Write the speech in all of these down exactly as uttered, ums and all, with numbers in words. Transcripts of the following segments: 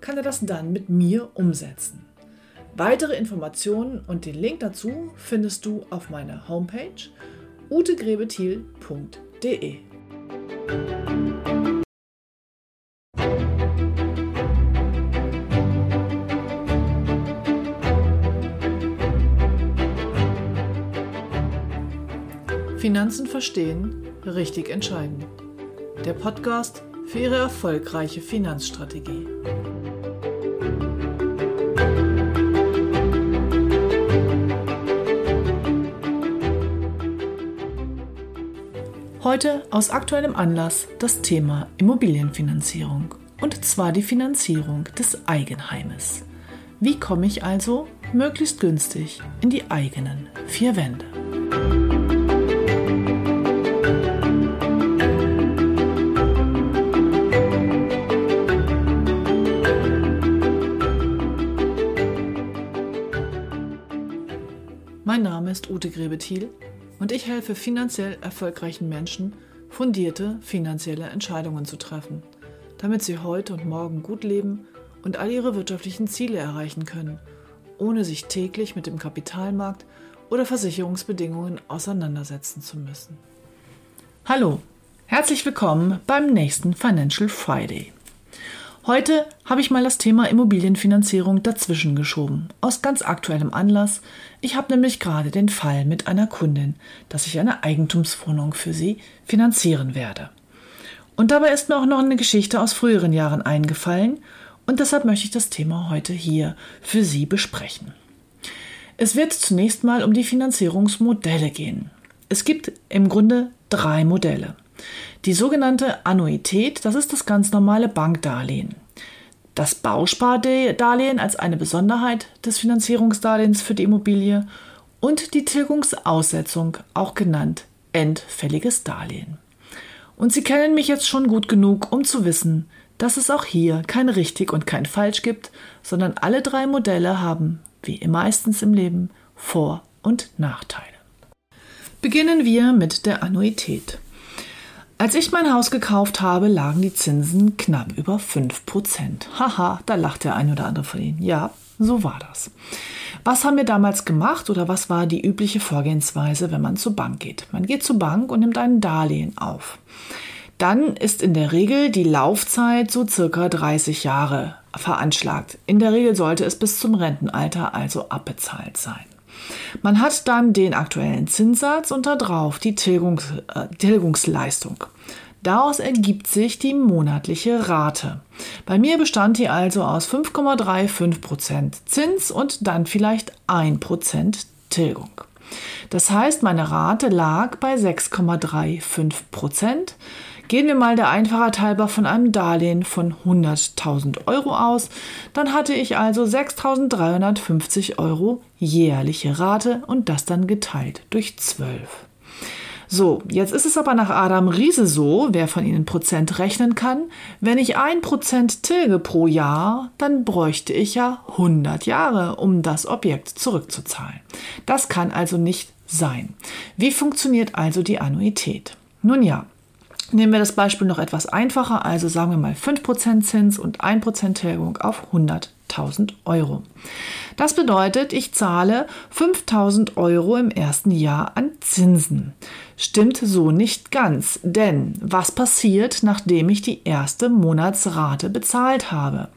kann er das dann mit mir umsetzen. Weitere Informationen und den Link dazu findest du auf meiner Homepage ute grebe thiel punkt de. Finanzen verstehen, richtig entscheiden. Der Podcast für Ihre erfolgreiche Finanzstrategie. Heute aus aktuellem Anlass das Thema Immobilienfinanzierung, und zwar die Finanzierung des Eigenheimes. Wie komme ich also möglichst günstig in die eigenen vier Wände? Mein Name ist Ute Grebe-Thiel. Und ich helfe finanziell erfolgreichen Menschen, fundierte finanzielle Entscheidungen zu treffen, damit sie heute und morgen gut leben und all ihre wirtschaftlichen Ziele erreichen können, ohne sich täglich mit dem Kapitalmarkt oder Versicherungsbedingungen auseinandersetzen zu müssen. Hallo, herzlich willkommen beim nächsten Financial Friday. Heute habe ich mal das Thema Immobilienfinanzierung dazwischen geschoben, aus ganz aktuellem Anlass. Ich habe nämlich gerade den Fall mit einer Kundin, dass ich eine Eigentumswohnung für sie finanzieren werde. Und dabei ist mir auch noch eine Geschichte aus früheren Jahren eingefallen, und deshalb möchte ich das Thema heute hier für Sie besprechen. Es wird zunächst mal um die Finanzierungsmodelle gehen. Es gibt im Grunde drei Modelle. Die sogenannte Annuität, das ist das ganz normale Bankdarlehen. Das Bauspardarlehen als eine Besonderheit des Finanzierungsdarlehens für die Immobilie und die Tilgungsaussetzung, auch genannt endfälliges Darlehen. Und Sie kennen mich jetzt schon gut genug, um zu wissen, dass es auch hier kein richtig und kein falsch gibt, sondern alle drei Modelle haben, wie meistens im Leben, Vor- und Nachteile. Beginnen wir mit der Annuität. Als ich mein Haus gekauft habe, lagen die Zinsen knapp über fünf Prozent. Haha, da lacht der ein oder andere von Ihnen. Ja, so war das. Was haben wir damals gemacht oder was war die übliche Vorgehensweise, wenn man zur Bank geht? Man geht zur Bank und nimmt ein Darlehen auf. Dann ist in der Regel die Laufzeit so circa dreißig Jahre veranschlagt. In der Regel sollte es bis zum Rentenalter also abbezahlt sein. Man hat dann den aktuellen Zinssatz und da drauf die Tilgungs, äh, Tilgungsleistung. Daraus ergibt sich die monatliche Rate. Bei mir bestand die also aus fünf Komma fünfunddreißig Prozent Zins und dann vielleicht ein Prozent Tilgung. Das heißt, meine Rate lag bei sechs Komma fünfunddreißig Prozent. Gehen wir mal der Einfachheit halber von einem Darlehen von hunderttausend Euro aus, dann hatte ich also sechstausenddreihundertfünfzig Euro jährliche Rate und das dann geteilt durch zwölf. So, jetzt ist es aber nach Adam Riese so, wer von Ihnen Prozent rechnen kann, wenn ich ein Prozent tilge pro Jahr, dann bräuchte ich ja hundert Jahre, um das Objekt zurückzuzahlen. Das kann also nicht sein. Wie funktioniert also die Annuität? Nun ja. Nehmen wir das Beispiel noch etwas einfacher, also sagen wir mal fünf Prozent Zins und ein Prozent Tilgung auf hunderttausend Euro. Das bedeutet, ich zahle fünftausend Euro im ersten Jahr an Zinsen. Stimmt so nicht ganz, denn was passiert, nachdem ich die erste Monatsrate bezahlt habe?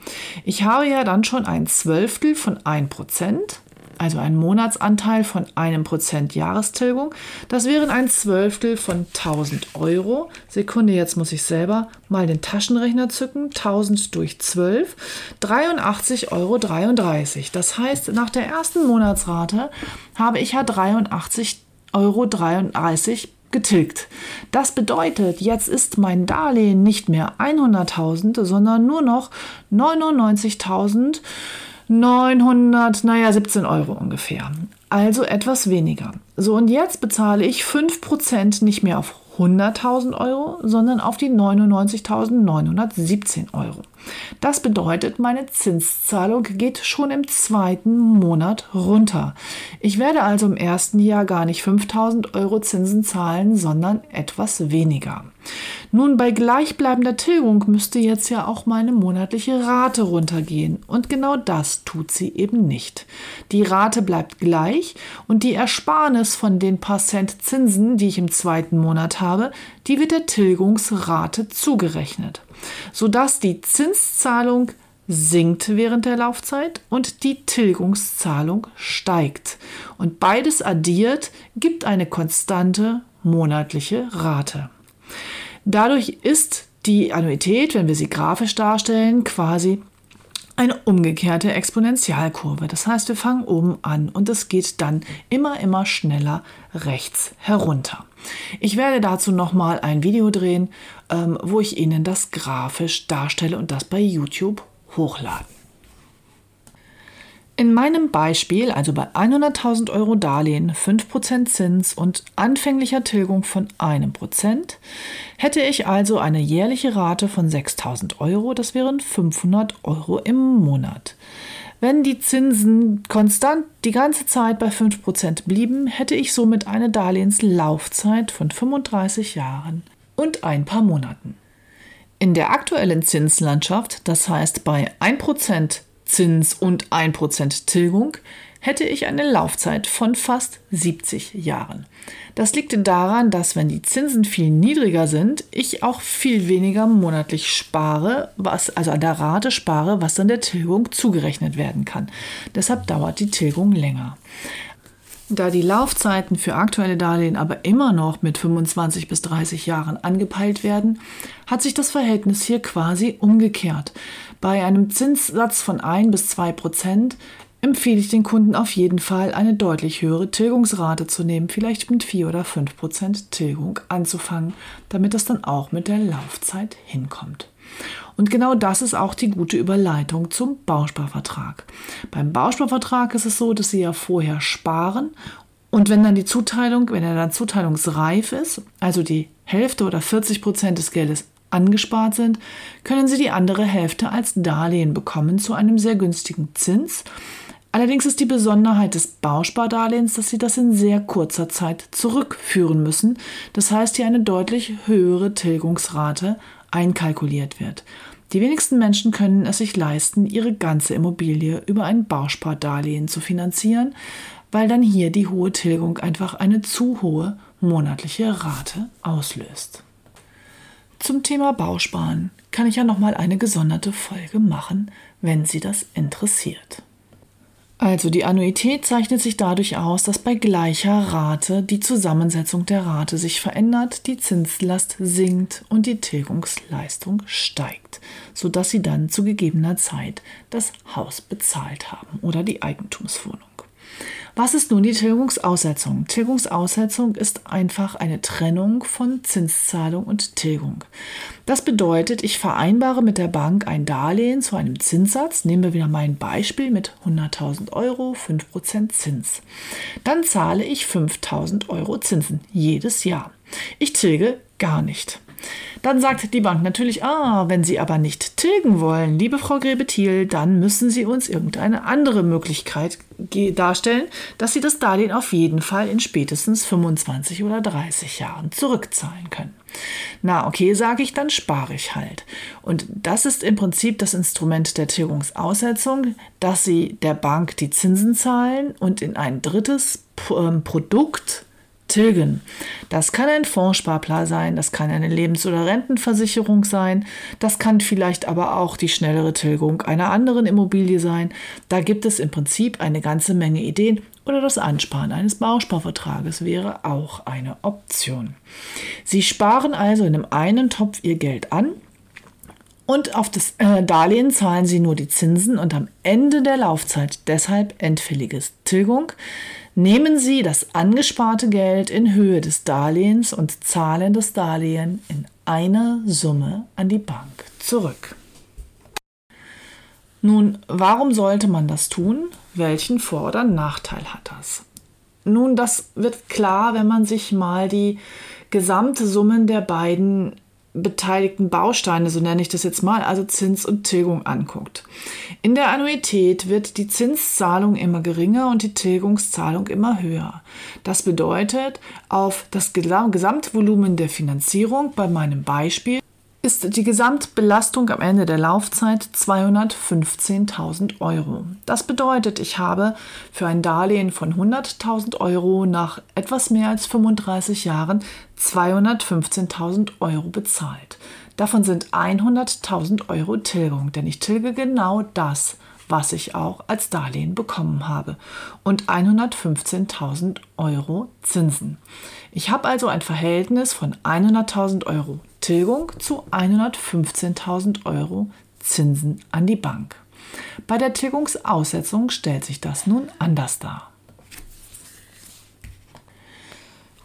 Ich habe ja dann schon ein Zwölftel von ein Prozent. Also ein Monatsanteil von einem Prozent Jahrestilgung. Das wären ein Zwölftel von tausend Euro. Sekunde, jetzt muss ich selber mal den Taschenrechner zücken. tausend durch zwölf, dreiundachtzig Euro dreiunddreißig. Das heißt, nach der ersten Monatsrate habe ich ja dreiundachtzig Euro dreiunddreißig getilgt. Das bedeutet, jetzt ist mein Darlehen nicht mehr hunderttausend, sondern nur noch neunundneunzigtausendneunhundert, naja, siebzehn Euro ungefähr. Also etwas weniger. So, und jetzt bezahle ich fünf Prozent nicht mehr auf hunderttausend Euro, sondern auf die neunundneunzigtausendneunhundertsiebzehn Euro. Das bedeutet, meine Zinszahlung geht schon im zweiten Monat runter. Ich werde also im ersten Jahr gar nicht fünftausend Euro Zinsen zahlen, sondern etwas weniger. Nun, bei gleichbleibender Tilgung müsste jetzt ja auch meine monatliche Rate runtergehen. Und genau das tut sie eben nicht. Die Rate bleibt gleich und die Ersparnis von den paar Cent Zinsen, die ich im zweiten Monat habe, die wird der Tilgungsrate zugerechnet, sodass die Zinszahlung sinkt während der Laufzeit und die Tilgungszahlung steigt. Und beides addiert gibt eine konstante monatliche Rate. Dadurch ist die Annuität, wenn wir sie grafisch darstellen, quasi eine umgekehrte Exponentialkurve. Das heißt, wir fangen oben an und es geht dann immer, immer schneller rechts herunter. Ich werde dazu nochmal ein Video drehen, ähm, wo ich Ihnen das grafisch darstelle und das bei YouTube hochladen. In meinem Beispiel, also bei hunderttausend Euro Darlehen, fünf Prozent Zins und anfänglicher Tilgung von einem Prozent, hätte ich also eine jährliche Rate von sechstausend Euro, das wären fünfhundert Euro im Monat. Wenn die Zinsen konstant die ganze Zeit bei fünf Prozent blieben, hätte ich somit eine Darlehenslaufzeit von fünfunddreißig Jahren und ein paar Monaten. In der aktuellen Zinslandschaft, das heißt bei ein Prozent Zins und ein Prozent Tilgung, hätte ich eine Laufzeit von fast siebzig Jahren. Das liegt daran, dass, wenn die Zinsen viel niedriger sind, ich auch viel weniger monatlich spare, was, also an der Rate spare, was dann der Tilgung zugerechnet werden kann. Deshalb dauert die Tilgung länger. Da die Laufzeiten für aktuelle Darlehen aber immer noch mit fünfundzwanzig bis dreißig Jahren angepeilt werden, hat sich das Verhältnis hier quasi umgekehrt. Bei einem Zinssatz von ein bis zwei Prozent empfehle ich den Kunden auf jeden Fall, eine deutlich höhere Tilgungsrate zu nehmen, vielleicht mit vier oder fünf Prozent Tilgung anzufangen, damit das dann auch mit der Laufzeit hinkommt. Und genau das ist auch die gute Überleitung zum Bausparvertrag. Beim Bausparvertrag ist es so, dass Sie ja vorher sparen und wenn dann die Zuteilung, wenn er dann zuteilungsreif ist, also die Hälfte oder vierzig Prozent des Geldes angespart sind, können Sie die andere Hälfte als Darlehen bekommen zu einem sehr günstigen Zins. Allerdings ist die Besonderheit des Bauspardarlehens, dass Sie das in sehr kurzer Zeit zurückführen müssen. Das heißt, hier eine deutlich höhere Tilgungsrate einkalkuliert wird. Die wenigsten Menschen können es sich leisten, ihre ganze Immobilie über ein Bauspardarlehen zu finanzieren, weil dann hier die hohe Tilgung einfach eine zu hohe monatliche Rate auslöst. Zum Thema Bausparen kann ich ja nochmal eine gesonderte Folge machen, wenn Sie das interessiert. Also die Annuität zeichnet sich dadurch aus, dass bei gleicher Rate die Zusammensetzung der Rate sich verändert, die Zinslast sinkt und die Tilgungsleistung steigt, sodass Sie dann zu gegebener Zeit das Haus bezahlt haben oder die Eigentumswohnung. Was ist nun die Tilgungsaussetzung? Tilgungsaussetzung ist einfach eine Trennung von Zinszahlung und Tilgung. Das bedeutet, ich vereinbare mit der Bank ein Darlehen zu einem Zinssatz, nehmen wir wieder mein Beispiel mit hunderttausend Euro, fünf Prozent Zins. Dann zahle ich fünftausend Euro Zinsen jedes Jahr. Ich tilge gar nicht. Dann sagt die Bank natürlich, ah, wenn Sie aber nicht tilgen wollen, liebe Frau Grebe-Thiel, dann müssen Sie uns irgendeine andere Möglichkeit darstellen, dass Sie das Darlehen auf jeden Fall in spätestens fünfundzwanzig oder dreißig Jahren zurückzahlen können. Na okay, sage ich, dann spare ich halt. Und das ist im Prinzip das Instrument der Tilgungsaussetzung, dass Sie der Bank die Zinsen zahlen und in ein drittes Produkt tilgen. Das kann ein Fondssparplan sein, das kann eine Lebens- oder Rentenversicherung sein, das kann vielleicht aber auch die schnellere Tilgung einer anderen Immobilie sein. Da gibt es im Prinzip eine ganze Menge Ideen oder das Ansparen eines Bausparvertrages wäre auch eine Option. Sie sparen also in einem einen Topf Ihr Geld an Und auf das äh, Darlehen zahlen Sie nur die Zinsen und am Ende der Laufzeit deshalb endfällige Tilgung. Nehmen Sie das angesparte Geld in Höhe des Darlehens und zahlen das Darlehen in einer Summe an die Bank zurück. Nun, warum sollte man das tun? Welchen Vor- oder Nachteil hat das? Nun, das wird klar, wenn man sich mal die gesamte Summe der beiden beteiligten Bausteine, so nenne ich das jetzt mal, also Zins und Tilgung anguckt. In der Annuität wird die Zinszahlung immer geringer und die Tilgungszahlung immer höher. Das bedeutet, auf das Gesamtvolumen der Finanzierung, bei meinem Beispiel, ist die Gesamtbelastung am Ende der Laufzeit zweihundertfünfzehntausend Euro. Das bedeutet, ich habe für ein Darlehen von hunderttausend Euro nach etwas mehr als fünfunddreißig Jahren zweihundertfünfzehntausend Euro bezahlt. Davon sind hunderttausend Euro Tilgung, denn ich tilge genau das, was ich auch als Darlehen bekommen habe, und hundertfünfzehntausend Euro Zinsen. Ich habe also ein Verhältnis von hunderttausend Euro Tilgung zu hundertfünfzehntausend Euro Zinsen an die Bank. Bei der Tilgungsaussetzung stellt sich das nun anders dar.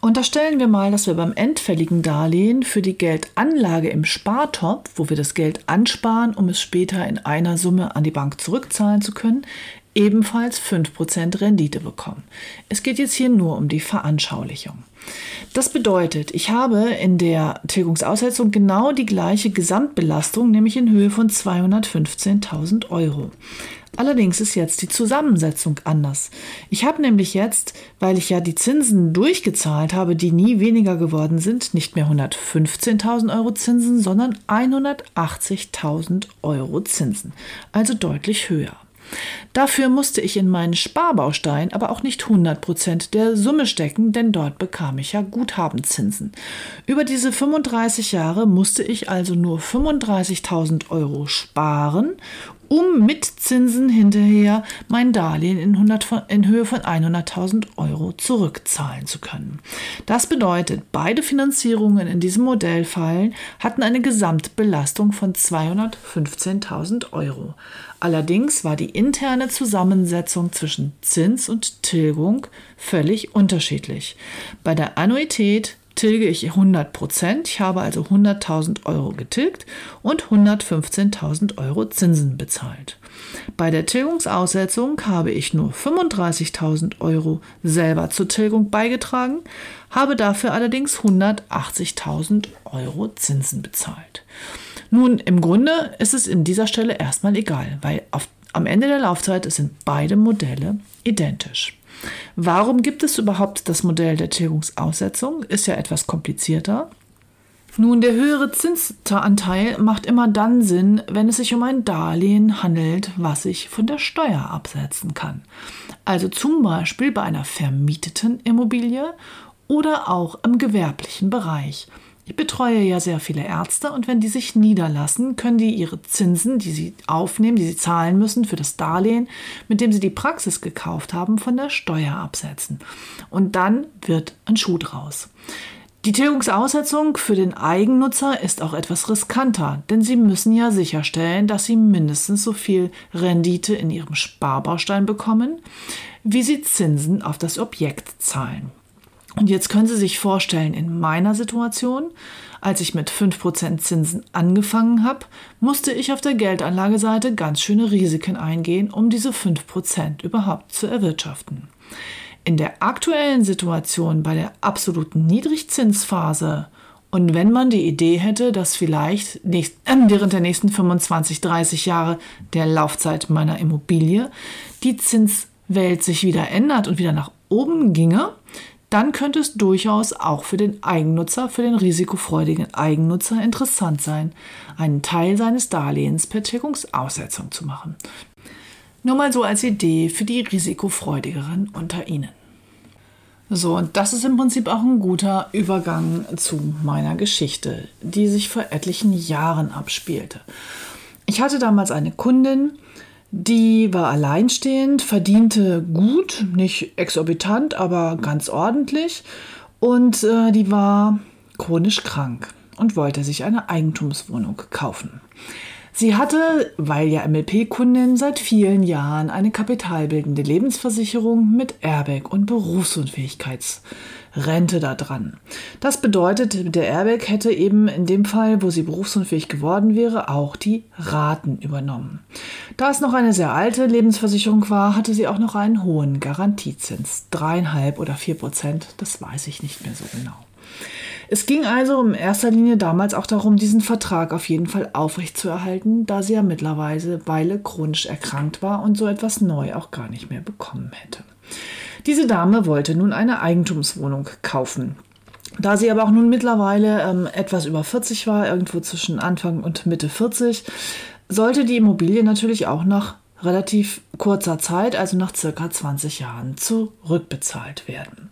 Unterstellen wir mal, dass wir beim endfälligen Darlehen für die Geldanlage im Spartopf, wo wir das Geld ansparen, um es später in einer Summe an die Bank zurückzahlen zu können, ebenfalls fünf Prozent Rendite bekommen. Es geht jetzt hier nur um die Veranschaulichung. Das bedeutet, ich habe in der Tilgungsaussetzung genau die gleiche Gesamtbelastung, nämlich in Höhe von zweihundertfünfzehntausend Euro. Allerdings ist jetzt die Zusammensetzung anders. Ich habe nämlich jetzt, weil ich ja die Zinsen durchgezahlt habe, die nie weniger geworden sind, nicht mehr hundertfünfzehntausend Euro Zinsen, sondern hundertachtzigtausend Euro Zinsen, also deutlich höher. Dafür musste ich in meinen Sparbaustein aber auch nicht hundert Prozent der Summe stecken, denn dort bekam ich ja Guthabenzinsen. Über diese fünfunddreißig Jahre musste ich also nur fünfunddreißigtausend Euro sparen, um mit Zinsen hinterher mein Darlehen in, hundert, in Höhe von hunderttausend Euro zurückzahlen zu können. Das bedeutet, beide Finanzierungen in diesem Modellfall hatten eine Gesamtbelastung von zweihundertfünfzehntausend Euro. Allerdings war die interne Zusammensetzung zwischen Zins und Tilgung völlig unterschiedlich. Bei der Annuität tilge ich hundert Prozent, ich habe also hunderttausend Euro getilgt und hundertfünfzehntausend Euro Zinsen bezahlt. Bei der Tilgungsaussetzung habe ich nur fünfunddreißigtausend Euro selber zur Tilgung beigetragen, habe dafür allerdings hundertachtzigtausend Euro Zinsen bezahlt. Nun, im Grunde ist es in dieser Stelle erstmal egal, weil auf, am Ende der Laufzeit sind beide Modelle identisch. Warum gibt es überhaupt das Modell der Tilgungsaussetzung? Ist ja etwas komplizierter. Nun, der höhere Zinsanteil macht immer dann Sinn, wenn es sich um ein Darlehen handelt, was ich von der Steuer absetzen kann. Also zum Beispiel bei einer vermieteten Immobilie oder auch im gewerblichen Bereich. Ich betreue ja sehr viele Ärzte und wenn die sich niederlassen, können die ihre Zinsen, die sie aufnehmen, die sie zahlen müssen für das Darlehen, mit dem sie die Praxis gekauft haben, von der Steuer absetzen. Und dann wird ein Schuh draus. Die Tilgungsaussetzung für den Eigennutzer ist auch etwas riskanter, denn sie müssen ja sicherstellen, dass sie mindestens so viel Rendite in ihrem Sparbaustein bekommen, wie sie Zinsen auf das Objekt zahlen. Und jetzt können Sie sich vorstellen, in meiner Situation, als ich mit fünf Prozent Zinsen angefangen habe, musste ich auf der Geldanlageseite ganz schöne Risiken eingehen, um diese fünf Prozent überhaupt zu erwirtschaften. In der aktuellen Situation bei der absoluten Niedrigzinsphase und wenn man die Idee hätte, dass vielleicht nächst, äh, während der nächsten fünfundzwanzig, dreißig Jahre der Laufzeit meiner Immobilie die Zinswelt sich wieder ändert und wieder nach oben ginge, dann könnte es durchaus auch für den Eigennutzer, für den risikofreudigen Eigennutzer interessant sein, einen Teil seines Darlehens per Tilgungsaussetzung zu machen. Nur mal so als Idee für die risikofreudigeren unter Ihnen. So, und das ist im Prinzip auch ein guter Übergang zu meiner Geschichte, die sich vor etlichen Jahren abspielte. Ich hatte damals eine Kundin, die war alleinstehend, verdiente gut, nicht exorbitant, aber ganz ordentlich. Und äh, die war chronisch krank und wollte sich eine Eigentumswohnung kaufen. Sie hatte, weil ja M L P-Kundin, seit vielen Jahren eine kapitalbildende Lebensversicherung mit Airbag und Berufsunfähigkeitsrente da dran. Das bedeutet, der Airbag hätte eben in dem Fall, wo sie berufsunfähig geworden wäre, auch die Raten übernommen. Da es noch eine sehr alte Lebensversicherung war, hatte sie auch noch einen hohen Garantiezins. Dreieinhalb oder vier Prozent, das weiß ich nicht mehr so genau. Es ging also in erster Linie damals auch darum, diesen Vertrag auf jeden Fall aufrechtzuerhalten, da sie ja mittlerweile chronisch erkrankt war und so etwas neu auch gar nicht mehr bekommen hätte. Diese Dame wollte nun eine Eigentumswohnung kaufen. Da sie aber auch nun mittlerweile ähm, etwas über vierzig war, irgendwo zwischen Anfang und Mitte vierzig, sollte die Immobilie natürlich auch nach relativ kurzer Zeit, also nach circa zwanzig Jahren, zurückbezahlt werden.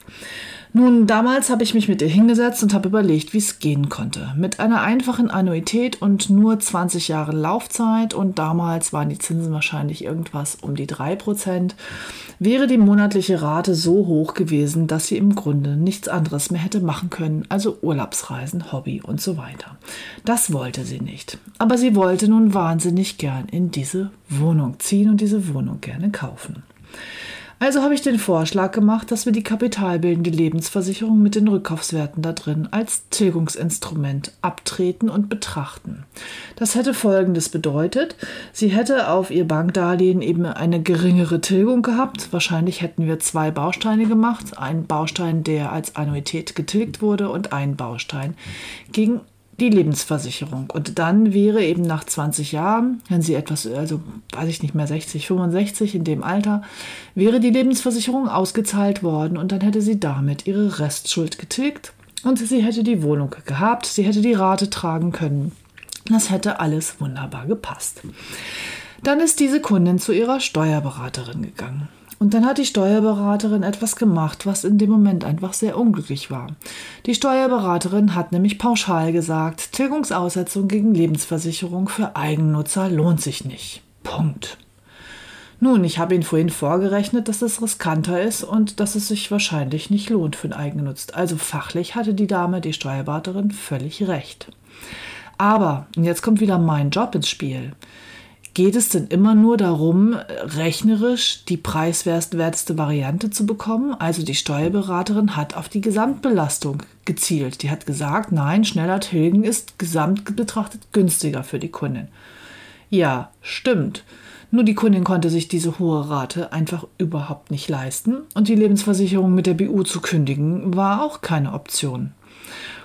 Nun, damals habe ich mich mit ihr hingesetzt und habe überlegt, wie es gehen konnte. Mit einer einfachen Annuität und nur zwanzig Jahren Laufzeit, und damals waren die Zinsen wahrscheinlich irgendwas um die drei Prozent, wäre die monatliche Rate so hoch gewesen, dass sie im Grunde nichts anderes mehr hätte machen können, also Urlaubsreisen, Hobby und so weiter. Das wollte sie nicht. Aber sie wollte nun wahnsinnig gern in diese Wohnung ziehen und diese Wohnung gerne kaufen. Also habe ich den Vorschlag gemacht, dass wir die kapitalbildende Lebensversicherung mit den Rückkaufswerten da drin als Tilgungsinstrument abtreten und betrachten. Das hätte Folgendes bedeutet: Sie hätte auf ihr Bankdarlehen eben eine geringere Tilgung gehabt. Wahrscheinlich hätten wir zwei Bausteine gemacht. Einen Baustein, der als Annuität getilgt wurde, und einen Baustein gegen die Lebensversicherung. Und dann wäre eben nach zwanzig Jahren, wenn sie etwas, also weiß ich nicht mehr, sechzig, fünfundsechzig in dem Alter, wäre die Lebensversicherung ausgezahlt worden, und dann hätte sie damit ihre Restschuld getilgt und sie hätte die Wohnung gehabt, sie hätte die Rate tragen können. Das hätte alles wunderbar gepasst. Dann ist diese Kundin zu ihrer Steuerberaterin gegangen. Und dann hat die Steuerberaterin etwas gemacht, was in dem Moment einfach sehr unglücklich war. Die Steuerberaterin hat nämlich pauschal gesagt, Tilgungsaussetzung gegen Lebensversicherung für Eigennutzer lohnt sich nicht. Punkt. Nun, ich habe Ihnen vorhin vorgerechnet, dass das riskanter ist und dass es sich wahrscheinlich nicht lohnt für einen Eigennutz. Also fachlich hatte die Dame, die Steuerberaterin, völlig recht. Aber, und jetzt kommt wieder mein Job ins Spiel, geht es denn immer nur darum, rechnerisch die preiswerteste Variante zu bekommen? Also die Steuerberaterin hat auf die Gesamtbelastung gezielt. Die hat gesagt, nein, schneller tilgen ist gesamt betrachtet günstiger für die Kundin. Ja, stimmt. Nur die Kundin konnte sich diese hohe Rate einfach überhaupt nicht leisten. Und die Lebensversicherung mit der B U zu kündigen, war auch keine Option.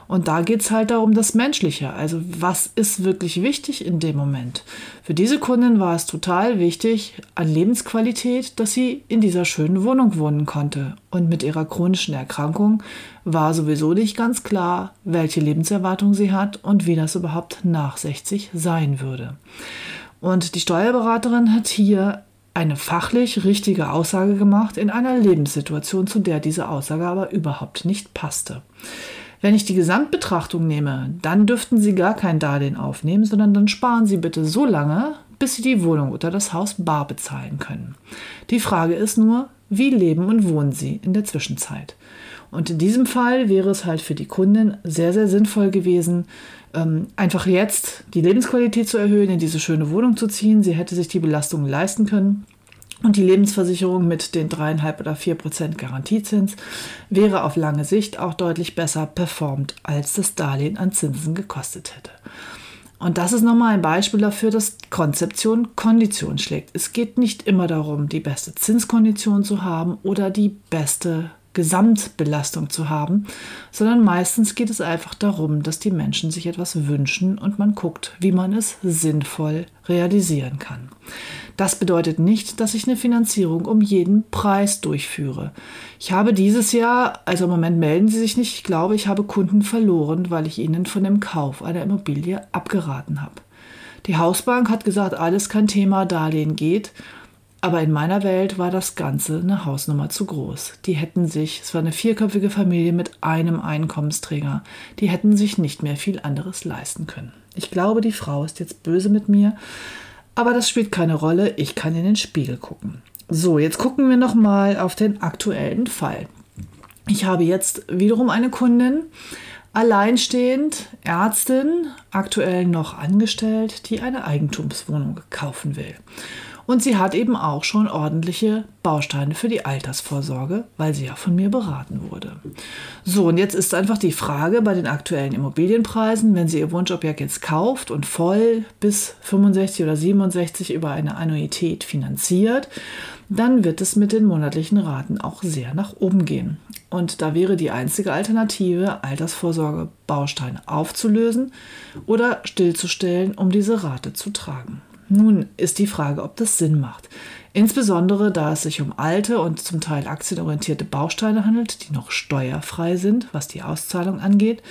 Und da geht es halt darum, das Menschliche. Also was ist wirklich wichtig in dem Moment? Für diese Kundin war es total wichtig an Lebensqualität, dass sie in dieser schönen Wohnung wohnen konnte. Und mit ihrer chronischen Erkrankung war sowieso nicht ganz klar, welche Lebenserwartung sie hat und wie das überhaupt nach sechzig sein würde. Und die Steuerberaterin hat hier eine fachlich richtige Aussage gemacht in einer Lebenssituation, zu der diese Aussage aber überhaupt nicht passte. Wenn ich die Gesamtbetrachtung nehme, dann dürften Sie gar kein Darlehen aufnehmen, sondern dann sparen Sie bitte so lange, bis Sie die Wohnung oder das Haus bar bezahlen können. Die Frage ist nur, wie leben und wohnen Sie in der Zwischenzeit? Und in diesem Fall wäre es halt für die Kundin sehr, sehr sinnvoll gewesen, einfach jetzt die Lebensqualität zu erhöhen, in diese schöne Wohnung zu ziehen. Sie hätte sich die Belastung leisten können. Und die Lebensversicherung mit den dreieinhalb oder vier Prozent Garantiezins wäre auf lange Sicht auch deutlich besser performt, als das Darlehen an Zinsen gekostet hätte. Und das ist nochmal ein Beispiel dafür, dass Konzeption Kondition schlägt. Es geht nicht immer darum, die beste Zinskondition zu haben oder die beste Gesamtbelastung zu haben, sondern meistens geht es einfach darum, dass die Menschen sich etwas wünschen und man guckt, wie man es sinnvoll realisieren kann. Das bedeutet nicht, dass ich eine Finanzierung um jeden Preis durchführe. Ich habe dieses Jahr, also im Moment melden Sie sich nicht, ich glaube, ich habe Kunden verloren, weil ich ihnen von dem Kauf einer Immobilie abgeraten habe. Die Hausbank hat gesagt, alles kein Thema, Darlehen geht. Aber in meiner Welt war das Ganze eine Hausnummer zu groß. Die hätten sich, es war eine vierköpfige Familie mit einem Einkommensträger, die hätten sich nicht mehr viel anderes leisten können. Ich glaube, die Frau ist jetzt böse mit mir, aber das spielt keine Rolle, ich kann in den Spiegel gucken. So, jetzt gucken wir nochmal auf den aktuellen Fall. Ich habe jetzt wiederum eine Kundin, alleinstehend, Ärztin, aktuell noch angestellt, die eine Eigentumswohnung kaufen will. Und sie hat eben auch schon ordentliche Bausteine für die Altersvorsorge, weil sie ja von mir beraten wurde. So, und jetzt ist einfach die Frage bei den aktuellen Immobilienpreisen, wenn sie ihr Wunschobjekt jetzt kauft und voll bis fünfundsechzig oder siebenundsechzig über eine Annuität finanziert, dann wird es mit den monatlichen Raten auch sehr nach oben gehen. Und da wäre die einzige Alternative, Altersvorsorgebausteine aufzulösen oder stillzustellen, um diese Rate zu tragen. Nun ist die Frage, ob das Sinn macht. Insbesondere, da es sich um alte und zum Teil aktienorientierte Bausteine handelt, die noch steuerfrei sind, was die Auszahlung angeht,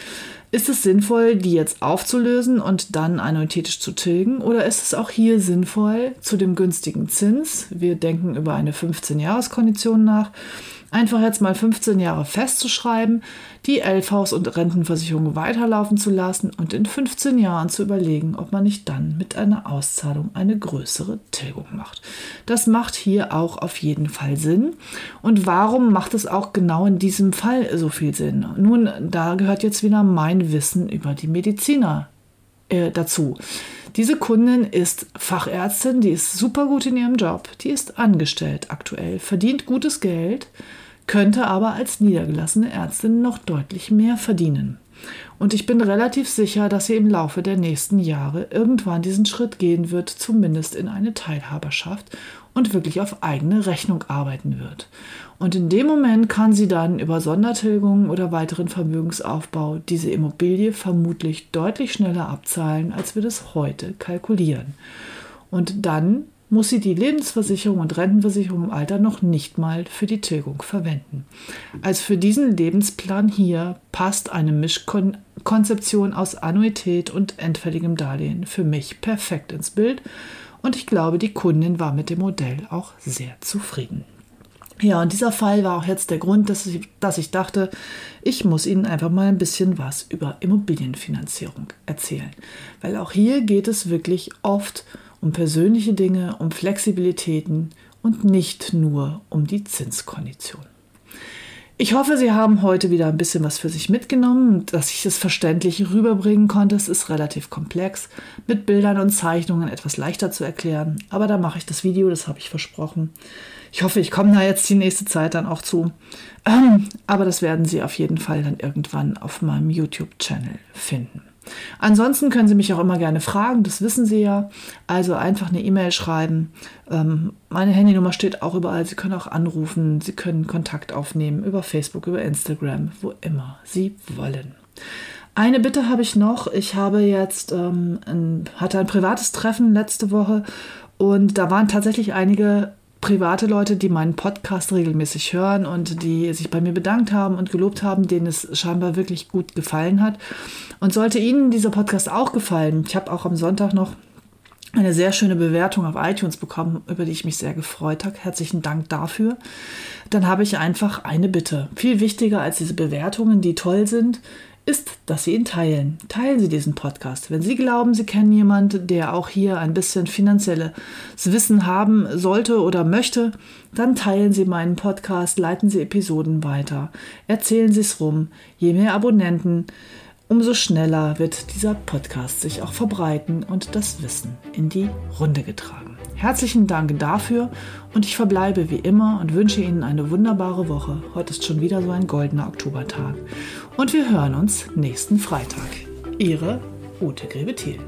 ist es sinnvoll, die jetzt aufzulösen und dann annuitätisch zu tilgen? Oder ist es auch hier sinnvoll, zu dem günstigen Zins, wir denken über eine fünfzehn-Jahres-Kondition nach, einfach jetzt mal fünfzehn Jahre festzuschreiben, die L Vs und Rentenversicherungen weiterlaufen zu lassen und in fünfzehn Jahren zu überlegen, ob man nicht dann mit einer Auszahlung eine größere Tilgung macht. Das macht hier auch auf jeden Fall Sinn. Und warum macht es auch genau in diesem Fall so viel Sinn? Nun, da gehört jetzt wieder mein Wissen über die Mediziner äh, dazu. Diese Kundin ist Fachärztin, die ist super gut in ihrem Job, die ist angestellt aktuell, verdient gutes Geld, könnte aber als niedergelassene Ärztin noch deutlich mehr verdienen. Und ich bin relativ sicher, dass sie im Laufe der nächsten Jahre irgendwann diesen Schritt gehen wird, zumindest in eine Teilhaberschaft und wirklich auf eigene Rechnung arbeiten wird. Und in dem Moment kann sie dann über Sondertilgungen oder weiteren Vermögensaufbau diese Immobilie vermutlich deutlich schneller abzahlen, als wir das heute kalkulieren. Und dann muss sie die Lebensversicherung und Rentenversicherung im Alter noch nicht mal für die Tilgung verwenden. Also für diesen Lebensplan hier passt eine Mischkonzeption aus Annuität und endfälligem Darlehen für mich perfekt ins Bild und ich glaube, die Kundin war mit dem Modell auch sehr zufrieden. Ja, und dieser Fall war auch jetzt der Grund, dass ich, dass ich dachte, ich muss Ihnen einfach mal ein bisschen was über Immobilienfinanzierung erzählen. Weil auch hier geht es wirklich oft um persönliche Dinge, um Flexibilitäten und nicht nur um die Zinskondition. Ich hoffe, Sie haben heute wieder ein bisschen was für sich mitgenommen, dass ich es verständlich rüberbringen konnte. Es ist relativ komplex, mit Bildern und Zeichnungen etwas leichter zu erklären. Aber da mache ich das Video, das habe ich versprochen. Ich hoffe, ich komme da jetzt die nächste Zeit dann auch zu. Aber das werden Sie auf jeden Fall dann irgendwann auf meinem YouTube-Channel finden. Ansonsten können Sie mich auch immer gerne fragen, das wissen Sie ja. Also einfach eine E-Mail schreiben. Meine Handynummer steht auch überall. Sie können auch anrufen, Sie können Kontakt aufnehmen über Facebook, über Instagram, wo immer Sie wollen. Eine Bitte habe ich noch. Ich habe jetzt ähm, ein, hatte ein privates Treffen letzte Woche und da waren tatsächlich einige private Leute, die meinen Podcast regelmäßig hören und die sich bei mir bedankt haben und gelobt haben, denen es scheinbar wirklich gut gefallen hat. Und sollte Ihnen dieser Podcast auch gefallen, ich habe auch am Sonntag noch eine sehr schöne Bewertung auf iTunes bekommen, über die ich mich sehr gefreut habe. Herzlichen Dank dafür. Dann habe ich einfach eine Bitte. Viel wichtiger als diese Bewertungen, die toll sind, ist, dass Sie ihn teilen. Teilen Sie diesen Podcast. Wenn Sie glauben, Sie kennen jemanden, der auch hier ein bisschen finanzielles Wissen haben sollte oder möchte, dann teilen Sie meinen Podcast, leiten Sie Episoden weiter, erzählen Sie es rum. Je mehr Abonnenten, umso schneller wird dieser Podcast sich auch verbreiten und das Wissen in die Runde getragen. Herzlichen Dank dafür und ich verbleibe wie immer und wünsche Ihnen eine wunderbare Woche. Heute ist schon wieder so ein goldener Oktobertag. Und wir hören uns nächsten Freitag. Ihre Ute Grebe-Thiel.